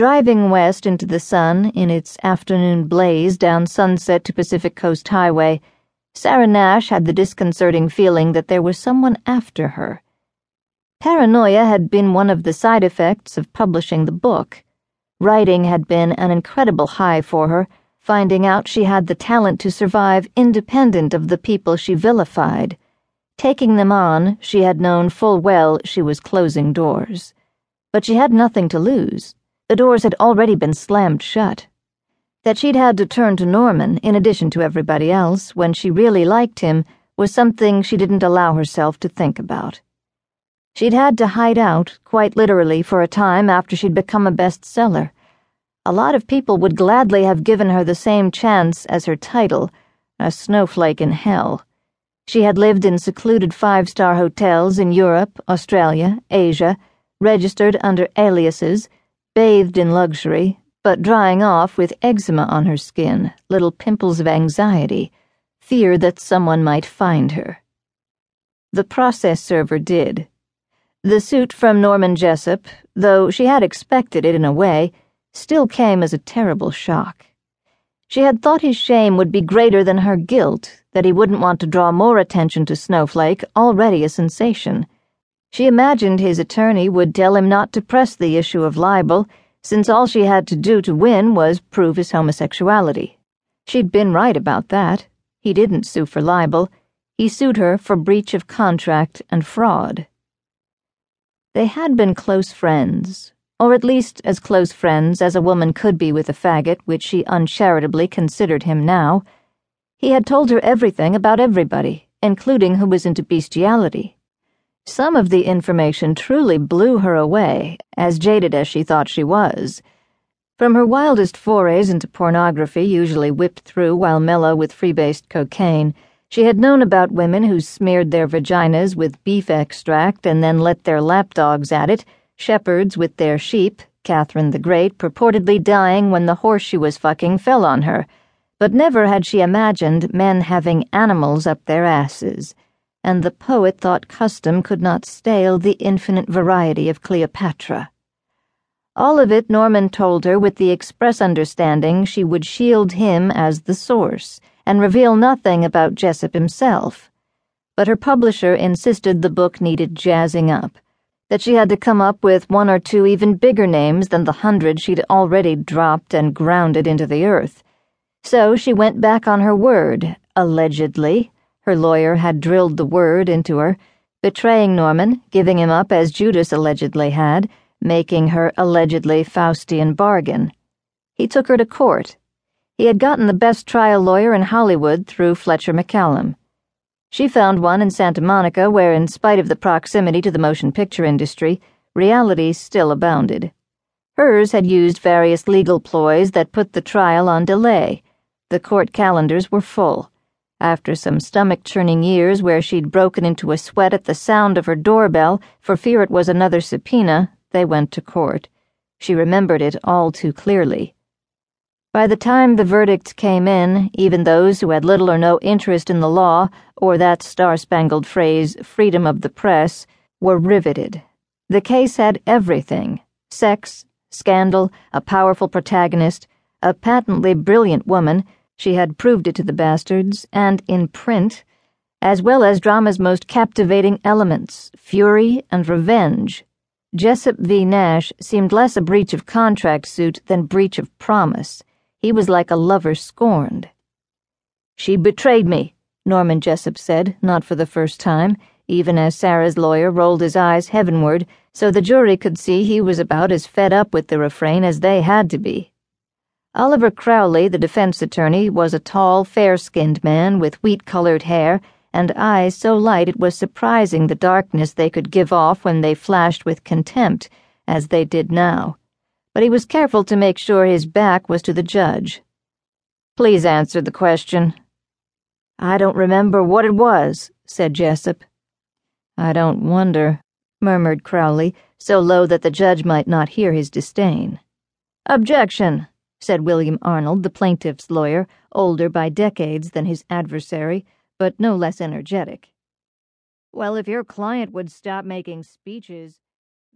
driving west into the sun in its afternoon blaze down Sunset to Pacific Coast Highway, Sarah Nash had the disconcerting feeling that there was someone after her. Paranoia had been one of the side effects of publishing the book. Writing had been an incredible high for her, finding out she had the talent to survive independent of the people she vilified. Taking them on, she had known full well she was closing doors. But she had nothing to lose. The doors had already been slammed shut. That she'd had to turn to Norman, in addition to everybody else, when she really liked him, was something she didn't allow herself to think about. She'd had to hide out, quite literally, for a time after she'd become a bestseller. A lot of people would gladly have given her the same chance as her title, A Snowflake in Hell. She had lived in secluded five-star hotels in Europe, Australia, Asia, registered under aliases, bathed in luxury, but drying off with eczema on her skin, little pimples of anxiety, fear that someone might find her. The process server did. The suit from Norman Jessup, though she had expected it in a way, still came as a terrible shock. She had thought his shame would be greater than her guilt, that he wouldn't want to draw more attention to Snowflake, already a sensation. She imagined his attorney would tell him not to press the issue of libel, since all she had to do to win was prove his homosexuality. She'd been right about that. He didn't sue for libel. He sued her for breach of contract and fraud. They had been close friends, or at least as close friends as a woman could be with a faggot, which she uncharitably considered him now. He had told her everything about everybody, including who was into bestiality. Some of the information truly blew her away, as jaded as she thought she was. From her wildest forays into pornography, usually whipped through while mellow with freebased cocaine, she had known about women who smeared their vaginas with beef extract and then let their lapdogs at it, shepherds with their sheep, Catherine the Great purportedly dying when the horse she was fucking fell on her, but never had she imagined men having animals up their asses, and the poet thought custom could not stale the infinite variety of Cleopatra. All of it Norman told her with the express understanding she would shield him as the source and reveal nothing about Jessup himself, but her publisher insisted the book needed jazzing up, that she had to come up with one or two even bigger names than the 100 she'd already dropped and grounded into the earth. So she went back on her word, allegedly. Her lawyer had drilled the word into her, betraying Norman, giving him up as Judas allegedly had, making her allegedly Faustian bargain. He took her to court. He had gotten the best trial lawyer in Hollywood through Fletcher McCallum. She found one in Santa Monica where, in spite of the proximity to the motion picture industry, reality still abounded. Hers had used various legal ploys that put the trial on delay. The court calendars were full. After some stomach-churning years where she'd broken into a sweat at the sound of her doorbell for fear it was another subpoena, they went to court. She remembered it all too clearly. By the time the verdict came in, even those who had little or no interest in the law, or that star-spangled phrase, freedom of the press, were riveted. The case had everything: sex, scandal, a powerful protagonist, a patently brilliant woman, she had proved it to the bastards, and in print, as well as drama's most captivating elements, fury and revenge. Jessup V. Nash seemed less a breach of contract suit than breach of promise. He was like a lover scorned. "She betrayed me," Norman Jessup said, not for the first time, even as Sarah's lawyer rolled his eyes heavenward so the jury could see he was about as fed up with the refrain as they had to be. Oliver Crowley, the defense attorney, was a tall, fair-skinned man with wheat-colored hair and eyes so light it was surprising the darkness they could give off when they flashed with contempt, as they did now. But he was careful to make sure his back was to the judge. "Please answer the question." "I don't remember what it was," said Jessup. "I don't wonder," murmured Crowley, so low that the judge might not hear his disdain. "Objection," said William Arnold, the plaintiff's lawyer, older by decades than his adversary, but no less energetic. "Well, if your client would stop making speeches..."